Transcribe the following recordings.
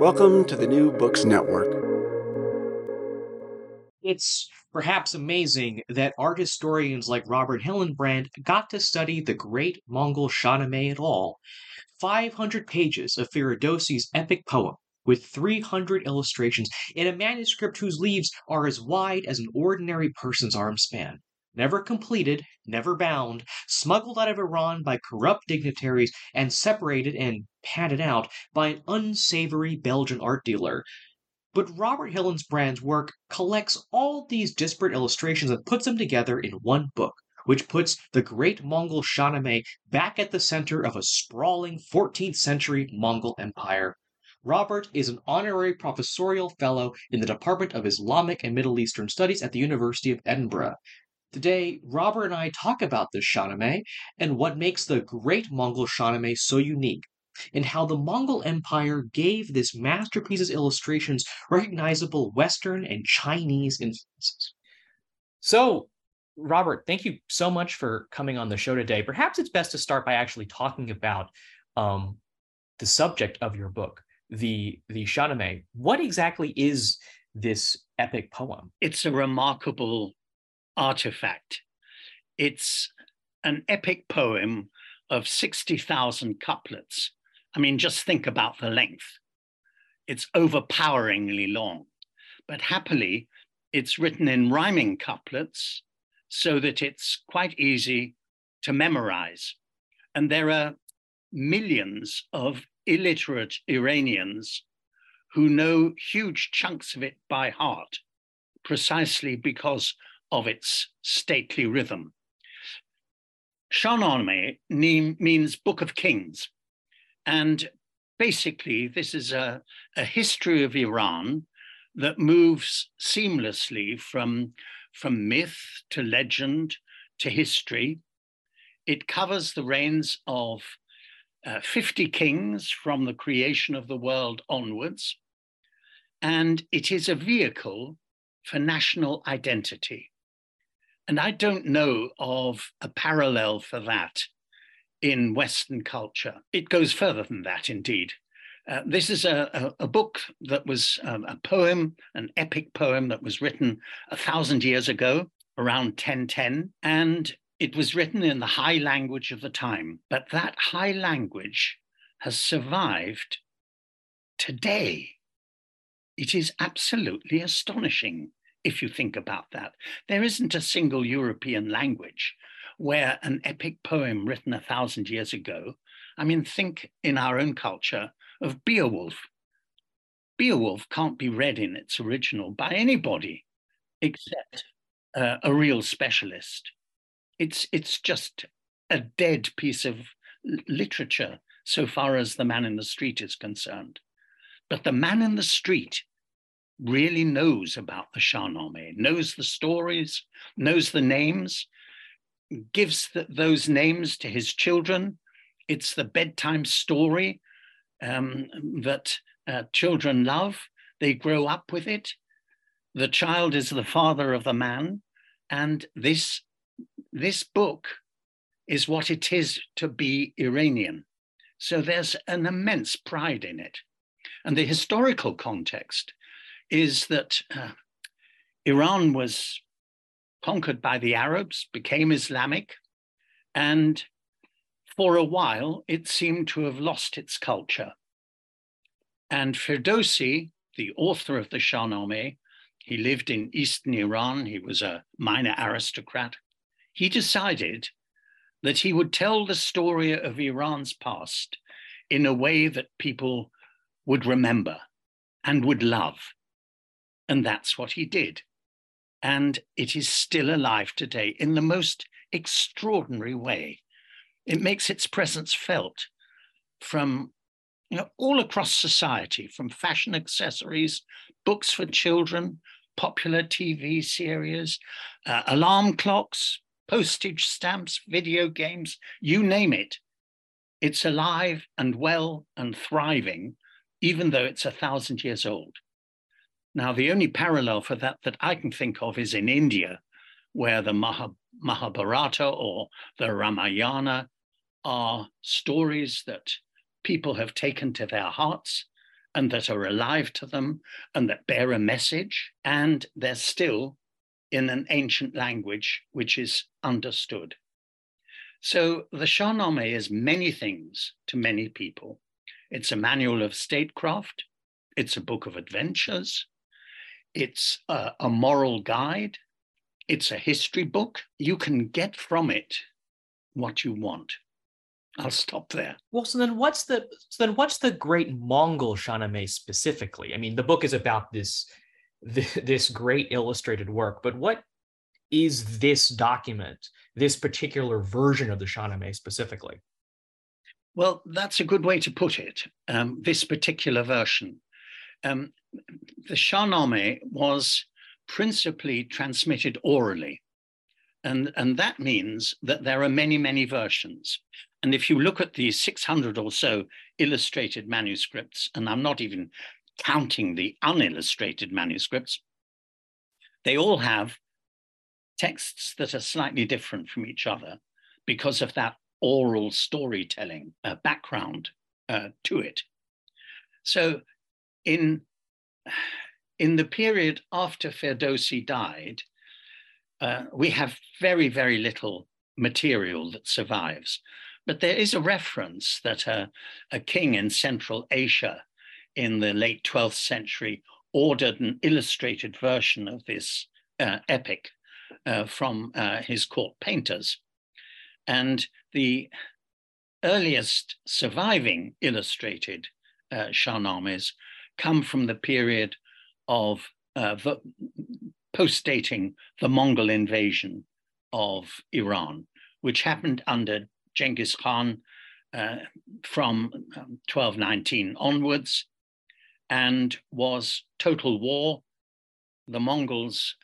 Welcome to the New Books Network. It's perhaps amazing that art historians like Robert Hillenbrand got to study the Great Mongol Shahnameh at all. 500 pages of Firdausi's epic poem, with 300 illustrations, in a manuscript whose leaves are as wide as an ordinary person's arm span. Never completed, never bound, smuggled out of Iran by corrupt dignitaries, and separated and handed out by an unsavory Belgian art dealer. But Robert Hillenbrand's work collects all these disparate illustrations and puts them together in one book, which puts the Great Mongol Shahnameh back at the center of a sprawling 14th century Mongol empire. Robert is an honorary professorial fellow in the Department of Islamic and Middle Eastern Studies at the University of Edinburgh. Today, Robert and I talk about the Shahnameh and what makes the Great Mongol Shahnameh so unique, and how the Mongol Empire gave this masterpiece's illustrations recognizable Western and Chinese influences. So, Robert, thank you so much for coming on the show today. Perhaps it's best to start by actually talking about the subject of your book, the Shahnameh. What exactly is this epic poem? It's a remarkable artifact. It's an epic poem of 60,000 couplets. I mean, just think about the length. It's overpoweringly long, but happily, it's written in rhyming couplets so that it's quite easy to memorize. And there are millions of illiterate Iranians who know huge chunks of it by heart, precisely because of its stately rhythm. Shahnameh means Book of Kings. And basically, this is a history of Iran that moves seamlessly from myth to legend to history. It covers the reigns of 50 kings from the creation of the world onwards, and it is a vehicle for national identity. And I don't know of a parallel for that in Western culture. It goes further than that, indeed. This is a book that was a poem, an epic poem that was written 1,000 years ago, around 1010, and it was written in the high language of the time, but that high language has survived today. It is absolutely astonishing if you think about that. There isn't a single European language where an epic poem written 1,000 years ago, I mean, think in our own culture of Beowulf. Beowulf can't be read in its original by anybody except a real specialist. It's just a dead piece of literature so far as The Man in the Street is concerned. But The Man in the Street really knows about the Shahnameh, knows the stories, knows the names, gives those names to his children. It's the bedtime story that children love. They grow up with it. The child is the father of the man, and this book is what it is to be Iranian. So there's an immense pride in it. And the historical context is that Iran was conquered by the Arabs, became Islamic, and for a while it seemed to have lost its culture. And Firdausi, the author of the Shahnameh, he lived in eastern Iran, he was a minor aristocrat. He decided that he would tell the story of Iran's past in a way that people would remember and would love. And that's what he did. And it is still alive today in the most extraordinary way. It makes its presence felt from all across society, from fashion accessories, books for children, popular TV series, alarm clocks, postage stamps, video games, you name it. It's alive and well and thriving, even though it's 1,000 years old. Now, the only parallel for that that I can think of is in India, where the Mahabharata or the Ramayana are stories that people have taken to their hearts and that are alive to them and that bear a message, and they're still in an ancient language which is understood. So the Shahnameh is many things to many people. It's a manual of statecraft, it's a book of adventures, it's a moral guide, it's a history book. You can get from it what you want. I'll stop there. Well, so then what's the Great Mongol Shahnameh specifically? I mean, the book is about this great illustrated work, but what is this document, this particular version of the Shahnameh specifically? Well, that's a good way to put it, this particular version. The Shahnameh was principally transmitted orally. And that means that there are many, many versions. And if you look at the 600 or so illustrated manuscripts, and I'm not even counting the unillustrated manuscripts, they all have texts that are slightly different from each other because of that oral storytelling background to it. So in the period after Firdausi died, we have very, very little material that survives. But there is a reference that a king in Central Asia in the late 12th century ordered an illustrated version of this epic from his court painters. And the earliest surviving illustrated Shahnamehs come from the period of postdating the Mongol invasion of Iran, which happened under Genghis Khan from 1219 onwards, and was total war. The Mongols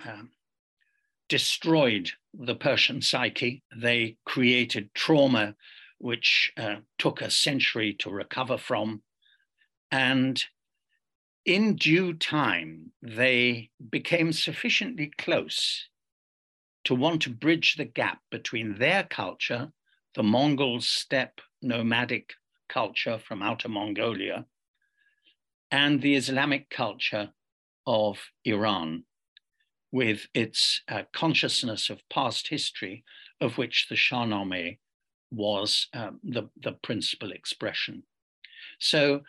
destroyed the Persian psyche. They created trauma, which took a century to recover from. And in due time, they became sufficiently close to want to bridge the gap between their culture, the Mongol steppe nomadic culture from Outer Mongolia, and the Islamic culture of Iran, with its consciousness of past history, of which the Shahnameh was the principal expression. So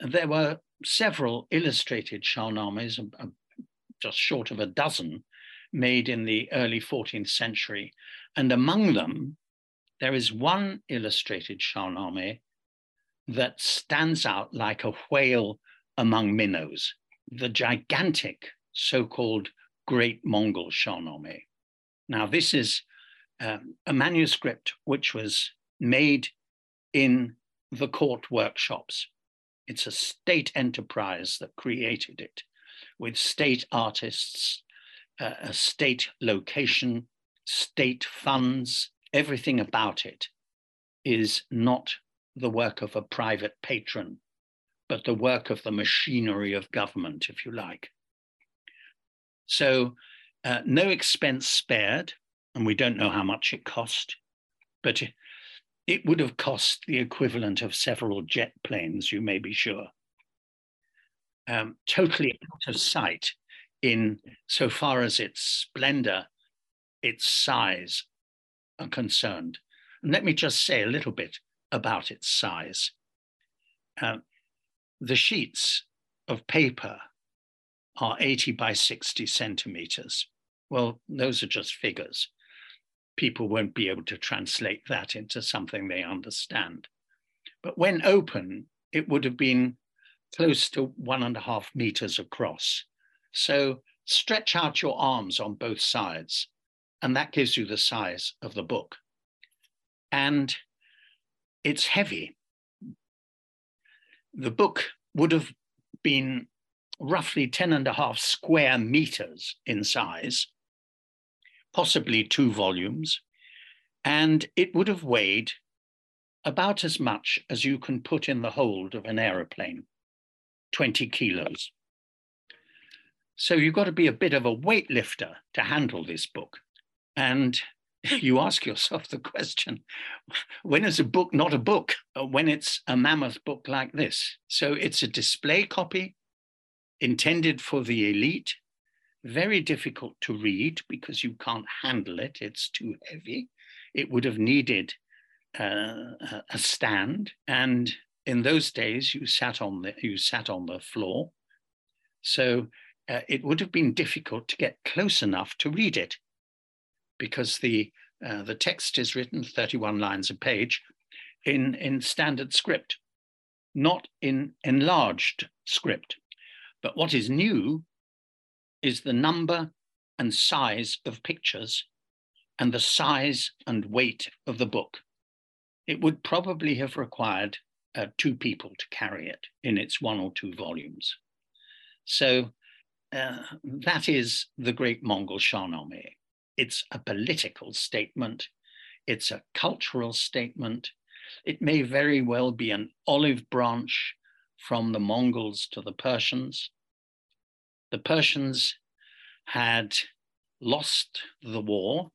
there were several illustrated Shahnamehs, just short of a dozen, made in the early 14th century. And among them, there is one illustrated Shahnameh that stands out like a whale among minnows, the gigantic so-called Great Mongol Shahnameh. Now, this is a manuscript which was made in the court workshops. It's a state enterprise that created it, with state artists, a state location, state funds. Everything about it is not the work of a private patron, but the work of the machinery of government, if you like. So no expense spared, and we don't know how much it cost, but it would have cost the equivalent of several jet planes, you may be sure. Totally out of sight in so far as its splendor, its size are concerned. And let me just say a little bit about its size. The sheets of paper are 80 by 60 centimeters. Well, those are just figures. People won't be able to translate that into something they understand. But when open, it would have been close to 1.5 meters across. So stretch out your arms on both sides, and that gives you the size of the book. And it's heavy. the book would have been roughly 10.5 square meters in size, possibly 2 volumes, and it would have weighed about as much as you can put in the hold of an aeroplane, 20 kilos. So you've got to be a bit of a weightlifter to handle this book. And you ask yourself the question, when is a book not a book? When it's a mammoth book like this. So it's a display copy intended for the elite, very difficult to read because you can't handle it, it's too heavy. It would have needed a stand, and in those days you sat on the floor, so it would have been difficult to get close enough to read it, because the text is written 31 lines a page in standard script, not in enlarged script. But what is new is the number and size of pictures and the size and weight of the book. It would probably have required 2 people to carry it in its 1 or 2 volumes. So that is the Great Mongol Shahnameh. It's a political statement. It's a cultural statement. It may very well be an olive branch from the Mongols to the Persians. The Persians had lost the war,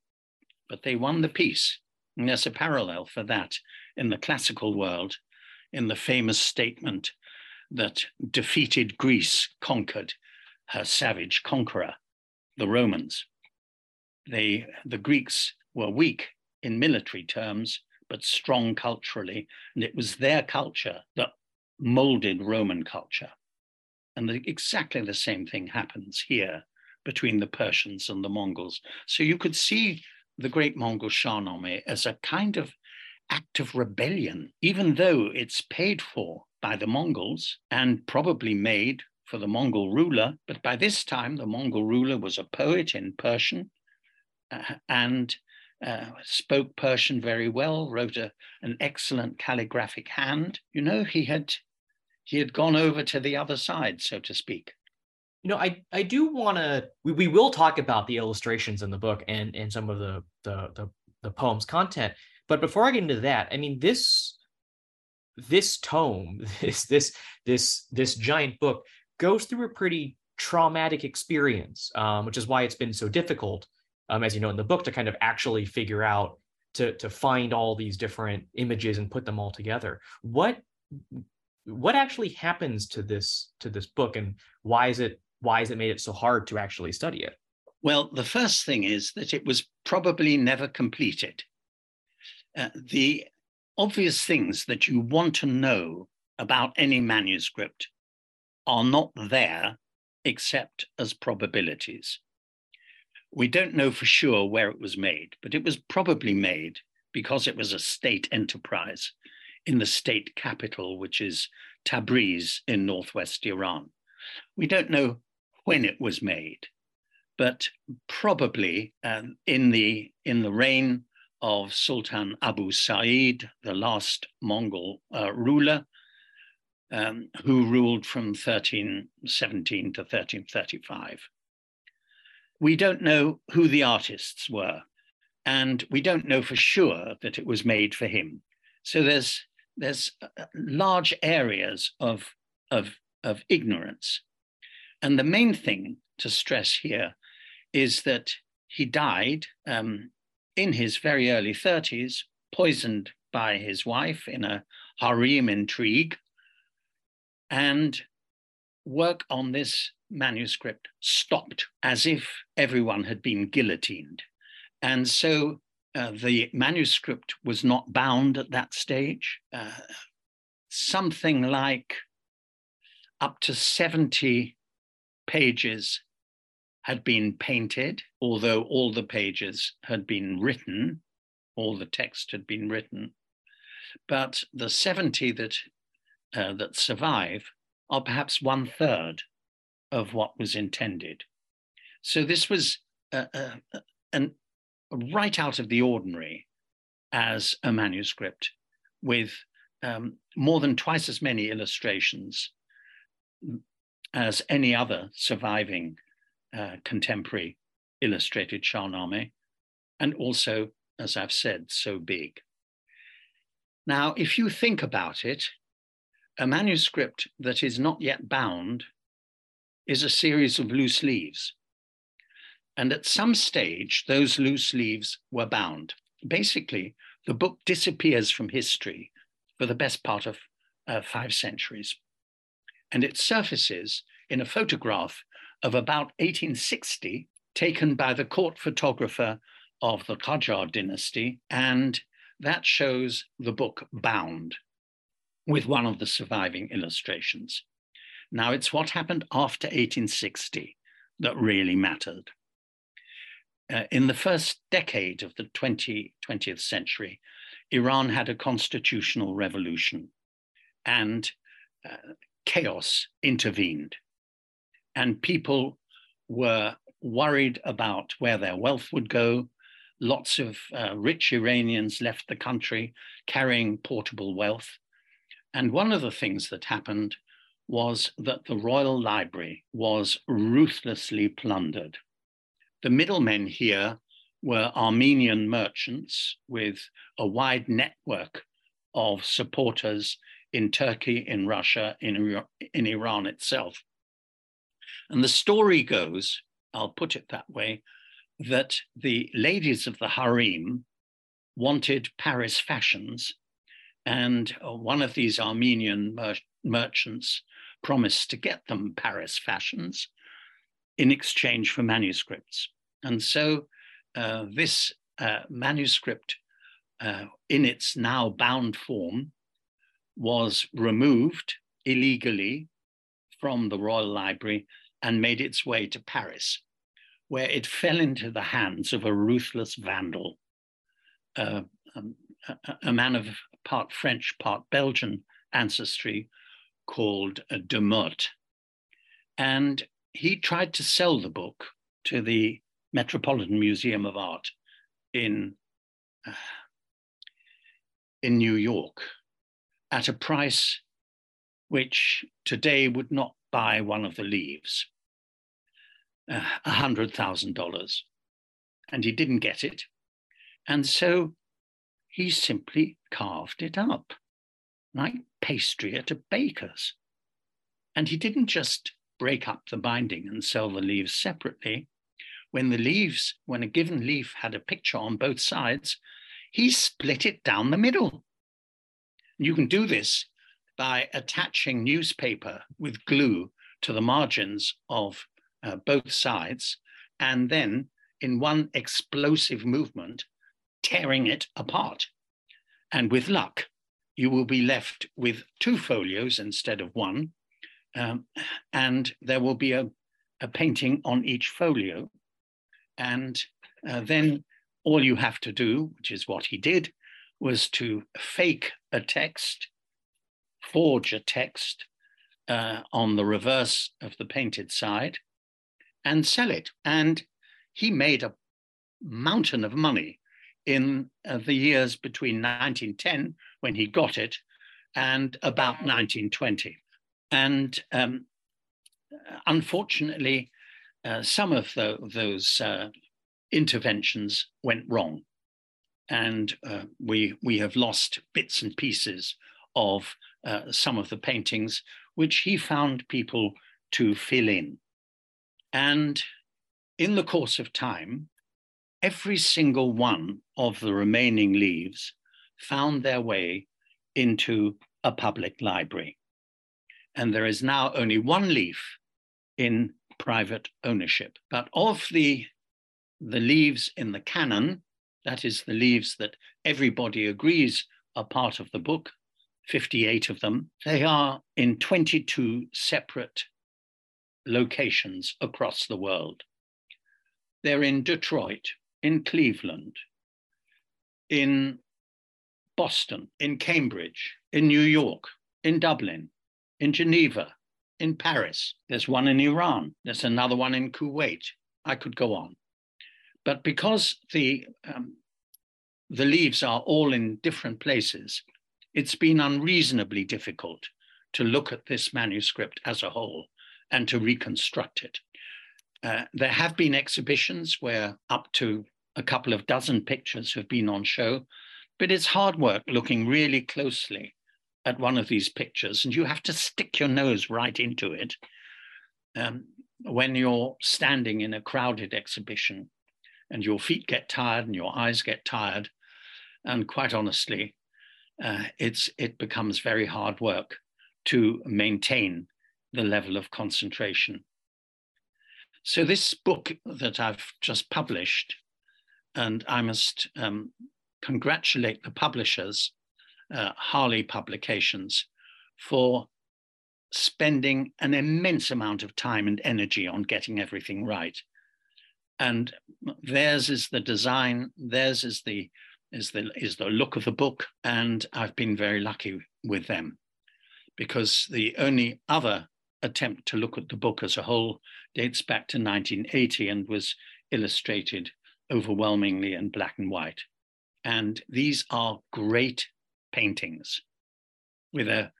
but they won the peace. And there's a parallel for that in the classical world, in the famous statement that defeated Greece conquered her savage conqueror, the Romans. The Greeks were weak in military terms, but strong culturally, and it was their culture that molded Roman culture. And exactly the same thing happens here between the Persians and the Mongols. So you could see the Great Mongol Shahnameh as a kind of act of rebellion, even though it's paid for by the Mongols and probably made for the Mongol ruler. But by this time, the Mongol ruler was a poet in Persian and spoke Persian very well, wrote an excellent calligraphic hand. You know, he had gone over to the other side, so to speak. You know, I do want to, we will talk about the illustrations in the book and some of the poem's content. But before I get into that, I mean, this tome, this giant book goes through a pretty traumatic experience, which is why it's been so difficult, as you know, in the book to kind of actually figure out, to find all these different images and put them all together. What actually happens to this book, and why is it made it so hard to actually study it? Well, the first thing is that it was probably never completed. The obvious things that you want to know about any manuscript are not there except as probabilities. We don't know for sure where it was made, but it was probably made because it was a state enterprise in the state capital, which is Tabriz in northwest Iran. We don't know when it was made, but probably in the reign of Sultan Abu Sa'id, the last Mongol ruler, who ruled from 1317 to 1335. We don't know who the artists were, and we don't know for sure that it was made for him. So there's large areas of ignorance. And the main thing to stress here is that he died in his very early 30s, poisoned by his wife in a harem intrigue, and work on this manuscript stopped as if everyone had been guillotined. And so the manuscript was not bound at that stage. Something like up to 70 pages had been painted, although all the pages had been written, all the text had been written. But the 70 that survive are perhaps 1/3 of what was intended. So this was right out of the ordinary as a manuscript, with more than twice as many illustrations as any other surviving contemporary illustrated Shahnameh, and also, as I've said, so big. Now, if you think about it, a manuscript that is not yet bound is a series of loose leaves. And at some stage, those loose leaves were bound. Basically, the book disappears from history for the best part of 5 centuries. And it surfaces in a photograph of about 1860, taken by the court photographer of the Qajar dynasty. And that shows the book bound with one of the surviving illustrations. Now, it's what happened after 1860 that really mattered. In the first decade of the 20th century, Iran had a constitutional revolution, and chaos intervened. And people were worried about where their wealth would go. Lots of rich Iranians left the country carrying portable wealth. And one of the things that happened was that the Royal Library was ruthlessly plundered. The middlemen here were Armenian merchants with a wide network of supporters in Turkey, in Russia, in Iran itself. And the story goes, I'll put it that way, that the ladies of the harem wanted Paris fashions, and one of these Armenian merchants promised to get them Paris fashions in exchange for manuscripts. And so this manuscript in its now bound form was removed illegally from the Royal Library and made its way to Paris, where it fell into the hands of a ruthless vandal, a man of part French, part Belgian ancestry called Demotte. And he tried to sell the book to the Metropolitan Museum of Art in New York at a price which today would not buy one of the leaves, $100,000. And he didn't get it. And so he simply carved it up like pastry at a baker's. And he didn't just break up the binding and sell the leaves separately. When a given leaf had a picture on both sides, he split it down the middle. You can do this by attaching newspaper with glue to the margins of both sides, and then in one explosive movement, tearing it apart. And with luck, you will be left with 2 folios instead of one, and there will be a painting on each folio. And then all you have to do, which is what he did, was to fake a text, forge a text on the reverse of the painted side and sell it. And he made a mountain of money in the years between 1910, when he got it, and about 1920. And unfortunately, some of those interventions went wrong. And we have lost bits and pieces of some of the paintings, which he found people to fill in. And in the course of time, every single one of the remaining leaves found their way into a public library. And there is now only one leaf in private ownership. But of the leaves in the canon, that is the leaves that everybody agrees are part of the book, 58 of them, they are in 22 separate locations across the world. They're in Detroit, in Cleveland, in Boston, in Cambridge, in New York, in Dublin, in Geneva, in Paris. There's one in Iran. There's another one in Kuwait. I could go on. But because the leaves are all in different places, it's been unreasonably difficult to look at this manuscript as a whole and to reconstruct it. There have been exhibitions where up to a couple of dozen pictures have been on show, but it's hard work looking really closely at one of these pictures, and you have to stick your nose right into it when you're standing in a crowded exhibition and your feet get tired and your eyes get tired. And quite honestly, it becomes very hard work to maintain the level of concentration. So this book that I've just published, and I must congratulate the publishers, Hali Publications, for spending an immense amount of time and energy on getting everything right. And theirs is the design, theirs is the look of the book, and I've been very lucky with them, because the only other attempt to look at the book as a whole dates back to 1980 and was illustrated overwhelmingly in black and white. And these are great paintings with a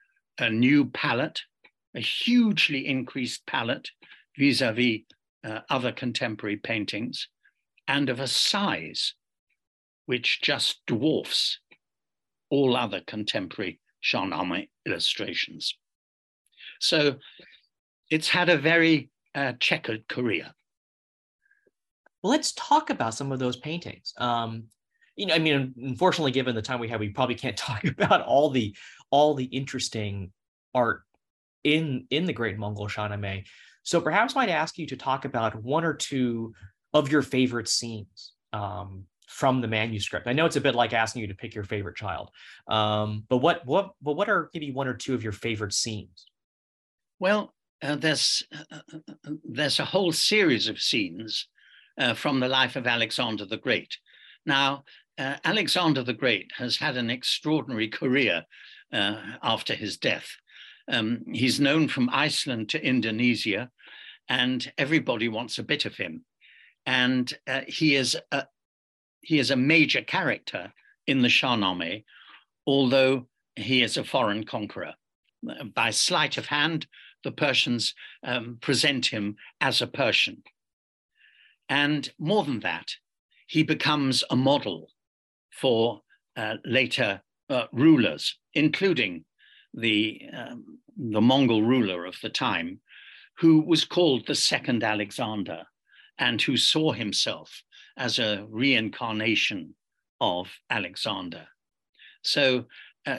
new palette, a hugely increased palette vis-a-vis other contemporary paintings, and of a size which just dwarfs all other contemporary Shahnameh illustrations. So it's had a very checkered career. Well, let's talk about some of those paintings. I mean, unfortunately, given the time we have, we probably can't talk about all the interesting art in the Great Mongol Shahnameh. So perhaps I'd ask you to talk about one or two of your favorite scenes from the manuscript. I know it's a bit like asking you to pick your favorite child, but what are maybe one or two of your favorite scenes? Well, there's a whole series of scenes from the life of Alexander the Great. Now, Alexander the Great has had an extraordinary career after his death. He's known from Iceland to Indonesia, and everybody wants a bit of him. And he is a major character in the Shahnameh, although he is a foreign conqueror. By sleight of hand, the Persians present him as a Persian. And more than that, he becomes a model for later rulers, including the Mongol ruler of the time, who was called the Second Alexander, and who saw himself as a reincarnation of Alexander. So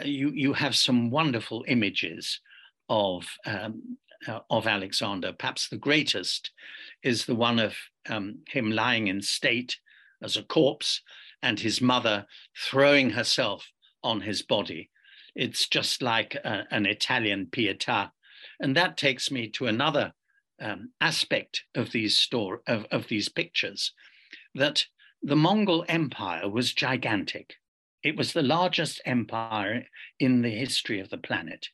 you have some wonderful images of Alexander. Perhaps the greatest is the one of him lying in state as a corpse and his mother throwing herself on his body. It's just like an Italian Pietà. And that takes me to another aspect of these pictures, that the Mongol Empire was gigantic. It was the largest empire in the history of the planet,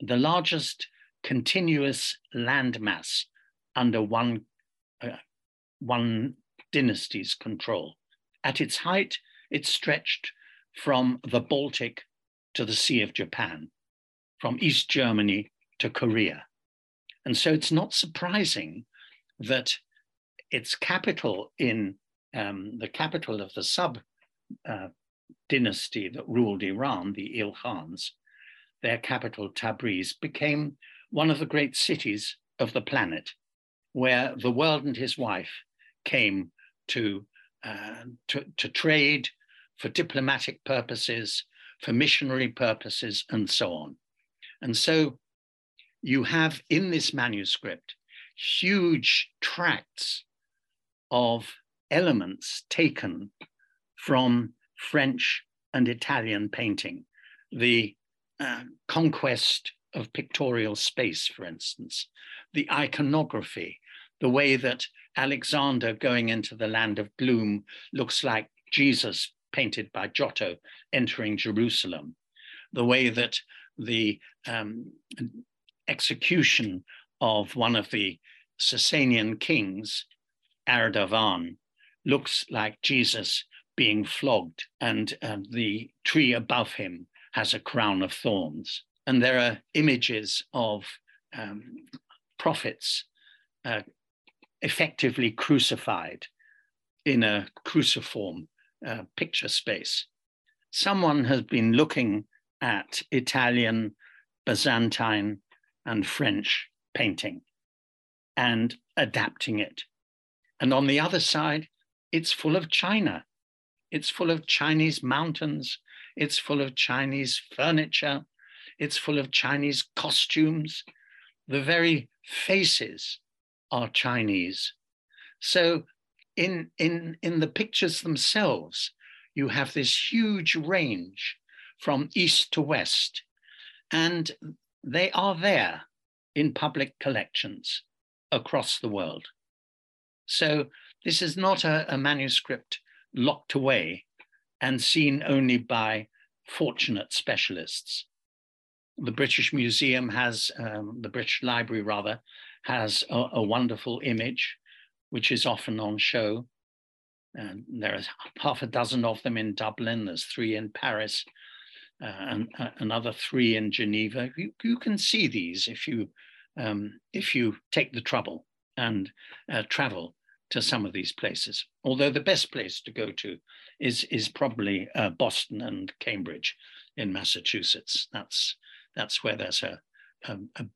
the largest continuous landmass under one dynasty's control. At its height, it stretched from the Baltic to the Sea of Japan, from East Germany to Korea. And so it's not surprising that its capital in the capital of the sub-dynasty that ruled Iran, the Ilkhans, their capital Tabriz, became one of the great cities of the planet, where the world and his wife came to trade, for diplomatic purposes, for missionary purposes, and so on. And so you have in this manuscript huge tracts of elements taken from French and Italian painting, the conquest of pictorial space, for instance, the iconography, the way that Alexander going into the land of gloom looks like Jesus painted by Giotto entering Jerusalem, the way that the execution of one of the Sasanian kings, Ardavan, looks like Jesus being flogged, and the tree above him has a crown of thorns. And there are images of prophets effectively crucified in a cruciform picture space. Someone has been looking at Italian, Byzantine, and French painting and adapting it. And on the other side, it's full of China. It's full of Chinese mountains. It's full of Chinese furniture. It's full of Chinese costumes. The very faces are Chinese. So in the pictures themselves, you have this huge range from east to west, and they are there in public collections across the world. So this is not a manuscript locked away and seen only by fortunate specialists. The British Museum has, the British Library rather, has a wonderful image, which is often on show. And there are half a dozen of them in Dublin, there's 3 in Paris, and another 3 in Geneva. You can see these if you take the trouble and travel to some of these places. Although the best place to go to is probably Boston and Cambridge in Massachusetts. That's where there's a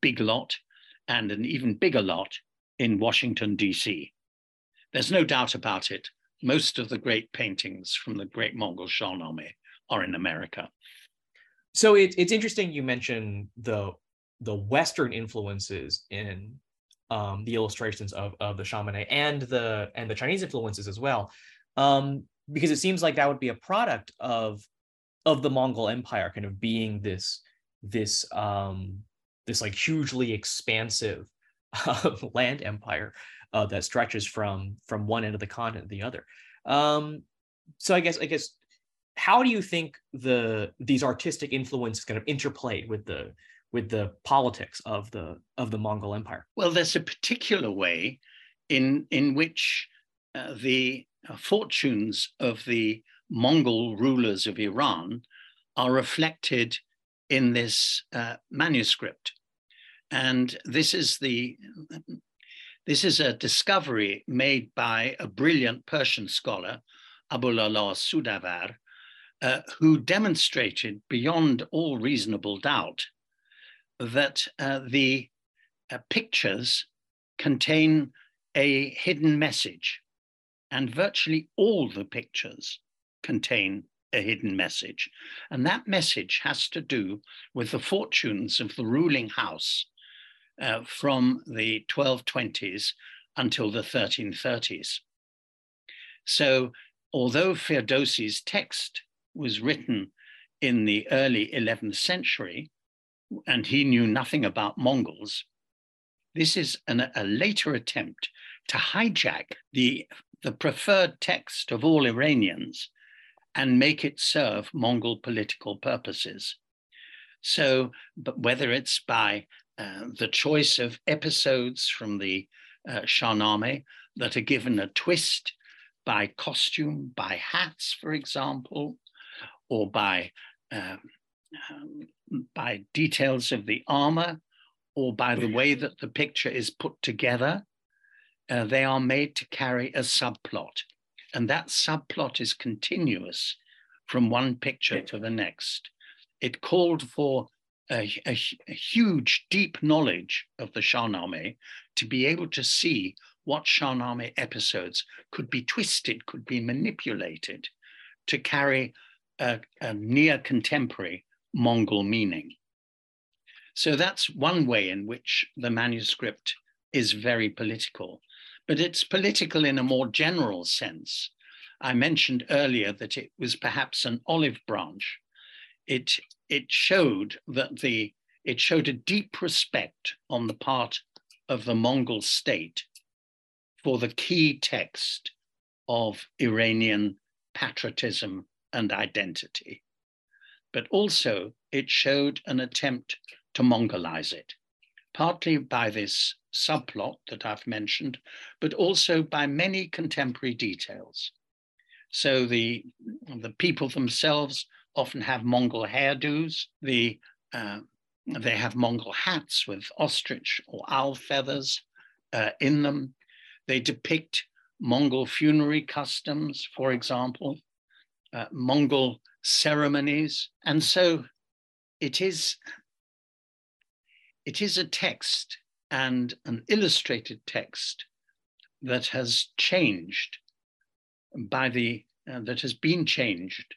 big lot, and an even bigger lot in Washington, DC. There's no doubt about it. Most of the great paintings from the Great Mongol Shahnameh are in America. So it's interesting you mention the Western influences in the illustrations of the Shahnameh and the Chinese influences as well, because it seems like that would be a product of the Mongol Empire kind of being this like hugely expansive land empire that stretches from one end of the continent to the other. So I guess, how do you think these artistic influences kind of interplay with the politics of the Mongol Empire? Well, there's a particular way in which the fortunes of the Mongol rulers of Iran are reflected in this manuscript. And this is a discovery made by a brilliant Persian scholar, Abulallah Sudavar, who demonstrated beyond all reasonable doubt that the pictures contain a hidden message, and virtually all the pictures contain a hidden message. And that message has to do with the fortunes of the ruling house from the 1220s until the 1330s. So although Firdausi's text was written in the early 11th century, and he knew nothing about Mongols, this is a later attempt to hijack the preferred text of all Iranians and make it serve Mongol political purposes. So, but whether it's by the choice of episodes from the Shahnameh that are given a twist, by costume, by hats, for example, or by details of the armor, or by the way that the picture is put together, they are made to carry a subplot. And that subplot is continuous from one picture to the next. It called for a huge, deep knowledge of the Shahnameh to be able to see what Shahnameh episodes could be twisted, could be manipulated to carry a near-contemporary Mongol meaning. So that's one way in which the manuscript is very political. But it's political in a more general sense. I mentioned earlier that it was perhaps an olive branch. It showed a deep respect on the part of the Mongol state for the key text of Iranian patriotism and identity. But also it showed an attempt to Mongolize it, partly by this subplot that I've mentioned, but also by many contemporary details. So the people themselves often have Mongol hairdos. They have Mongol hats with ostrich or owl feathers in them. They depict Mongol funerary customs, for example, Mongol ceremonies. And so it is a text and an illustrated text that has changed by the, that has been changed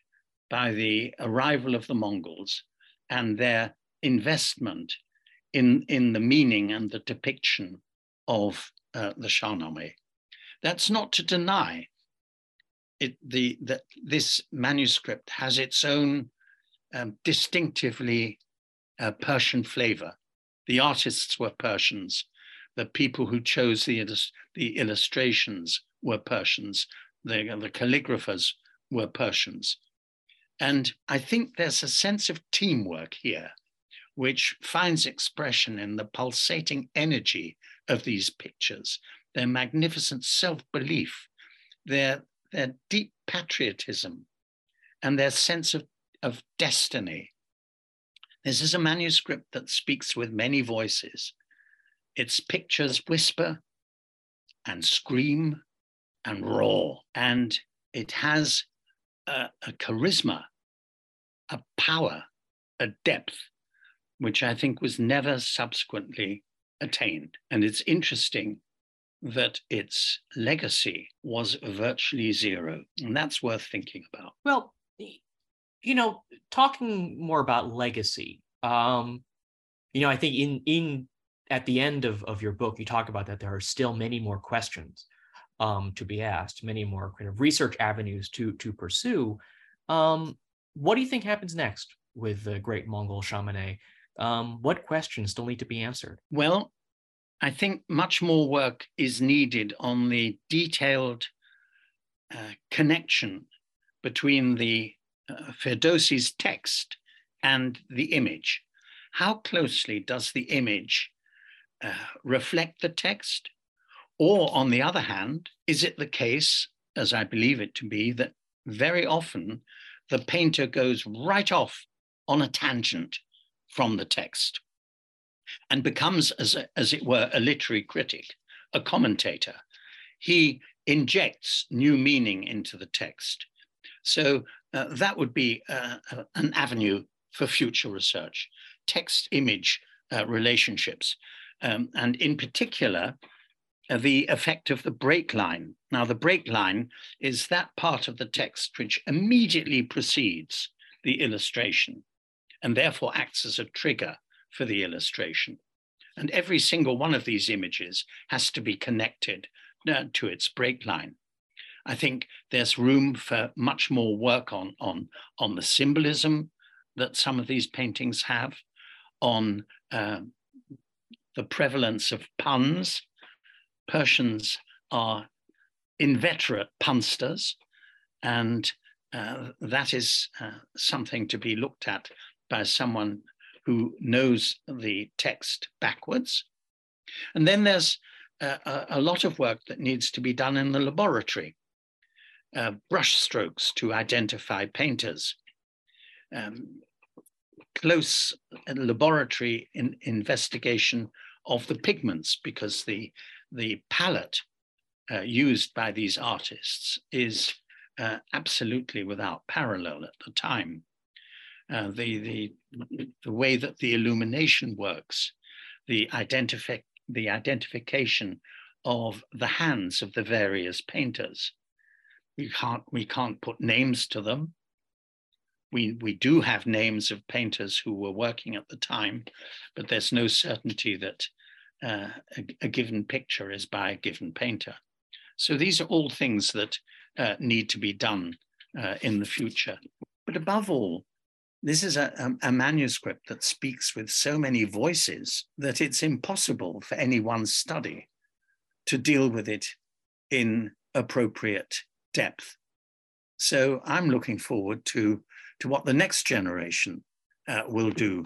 by the arrival of the Mongols and their investment in the meaning and the depiction of the Shahnameh. That's not to deny that this manuscript has its own distinctively Persian flavor. The artists were Persians. The people who chose the illustrations were Persians. The calligraphers were Persians. And I think there's a sense of teamwork here, which finds expression in the pulsating energy of these pictures, their magnificent self-belief, their deep patriotism, and their sense of destiny. This is a manuscript that speaks with many voices. Its pictures whisper and scream and roar, and it has a charisma, a power, a depth, which I think was never subsequently attained. And it's interesting that its legacy was virtually zero, and that's worth thinking about. Well, you know, talking more about legacy, you know, I think in at the end of your book, you talk about that there are still many more questions to be asked, many more kind of research avenues to pursue. What do you think happens next with the Great Mongol Shahnameh? What questions still need to be answered? Well, I think much more work is needed on the detailed connection between the Firdausi's text and the image. How closely does the image reflect the text? Or, on the other hand, is it the case, as I believe it to be, that very often the painter goes right off on a tangent from the text and becomes, as it were, a literary critic, a commentator? He injects new meaning into the text. So that would be an avenue for future research, text-image relationships, and in particular, the effect of the break line. Now, the break line is that part of the text which immediately precedes the illustration and therefore acts as a trigger for the illustration. And every single one of these images has to be connected to its break line. I think there's room for much more work on the symbolism that some of these paintings have, on the prevalence of puns. Persians are inveterate punsters, and that is something to be looked at by someone who knows the text backwards. And then there's a lot of work that needs to be done in the laboratory. Brush strokes to identify painters, close laboratory investigation of the pigments, because the palette used by these artists is absolutely without parallel at the time. The way that the illumination works, the identification of the hands of the various painters. We can't put names to them. We do have names of painters who were working at the time, but there's no certainty that a given picture is by a given painter. So these are all things that need to be done in the future. But above all, this is a manuscript that speaks with so many voices that it's impossible for any one study to deal with it in appropriate depth. So I'm looking forward to what the next generation will do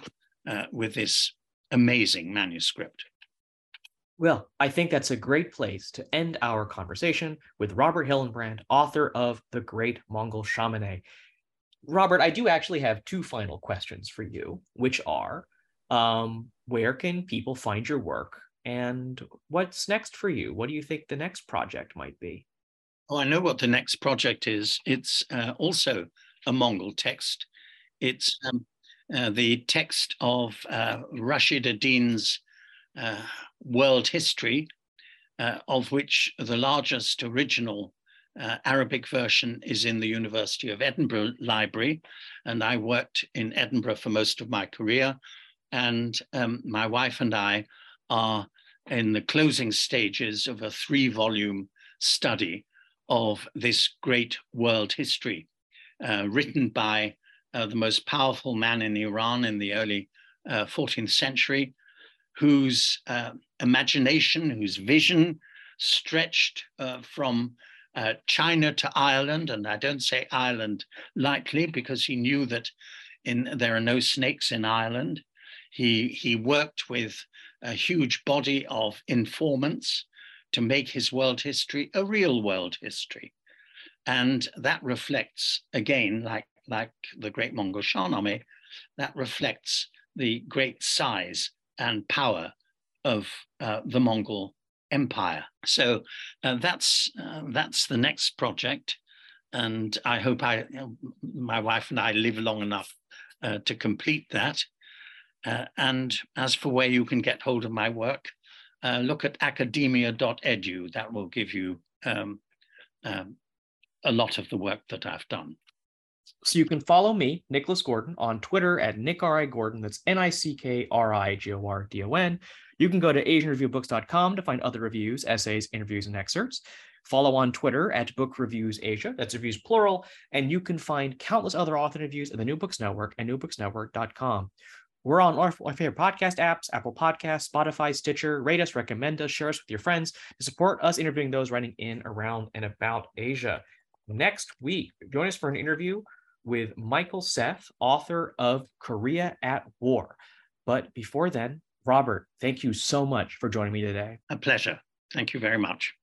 with this amazing manuscript. Well, I think that's a great place to end our conversation with Robert Hillenbrand, author of The Great Mongol Shahnameh. Robert, I do actually have two final questions for you, which are, where can people find your work? And what's next for you? What do you think the next project might be? Oh, I know what the next project is. It's also a Mongol text. It's the text of Rashid ad-Din's world history, of which the largest original Arabic version is in the University of Edinburgh library. And I worked in Edinburgh for most of my career. And my wife and I are in the closing stages of a 3-volume study of this great world history, written by the most powerful man in Iran in the early 14th century, whose imagination, whose vision stretched from China to Ireland. And I don't say Ireland lightly, because he knew that there are no snakes in Ireland. He worked with a huge body of informants to make his world history a real world history. And that reflects, again, like the Great Mongol Shahnameh, that reflects the great size and power of the Mongol Empire. So that's the next project. And I hope my wife and I live long enough to complete that. And as for where you can get hold of my work, look at academia.edu. That will give you a lot of the work that I've done. So you can follow me, Nicholas Gordon, on Twitter at @NickRI Gordon. That's NickRigordon. You can go to AsianReviewBooks.com to find other reviews, essays, interviews, and excerpts. Follow on Twitter at @BookReviewsAsia. That's reviews plural. And you can find countless other author interviews at the New Books Network and newbooksnetwork.com. We're on our favorite podcast apps, Apple Podcasts, Spotify, Stitcher. Rate us, recommend us, share us with your friends to support us interviewing those writing in, around, and about Asia. Next week, join us for an interview with Michael Seth, author of Korea at War. But before then, Robert, thank you so much for joining me today. A pleasure. Thank you very much.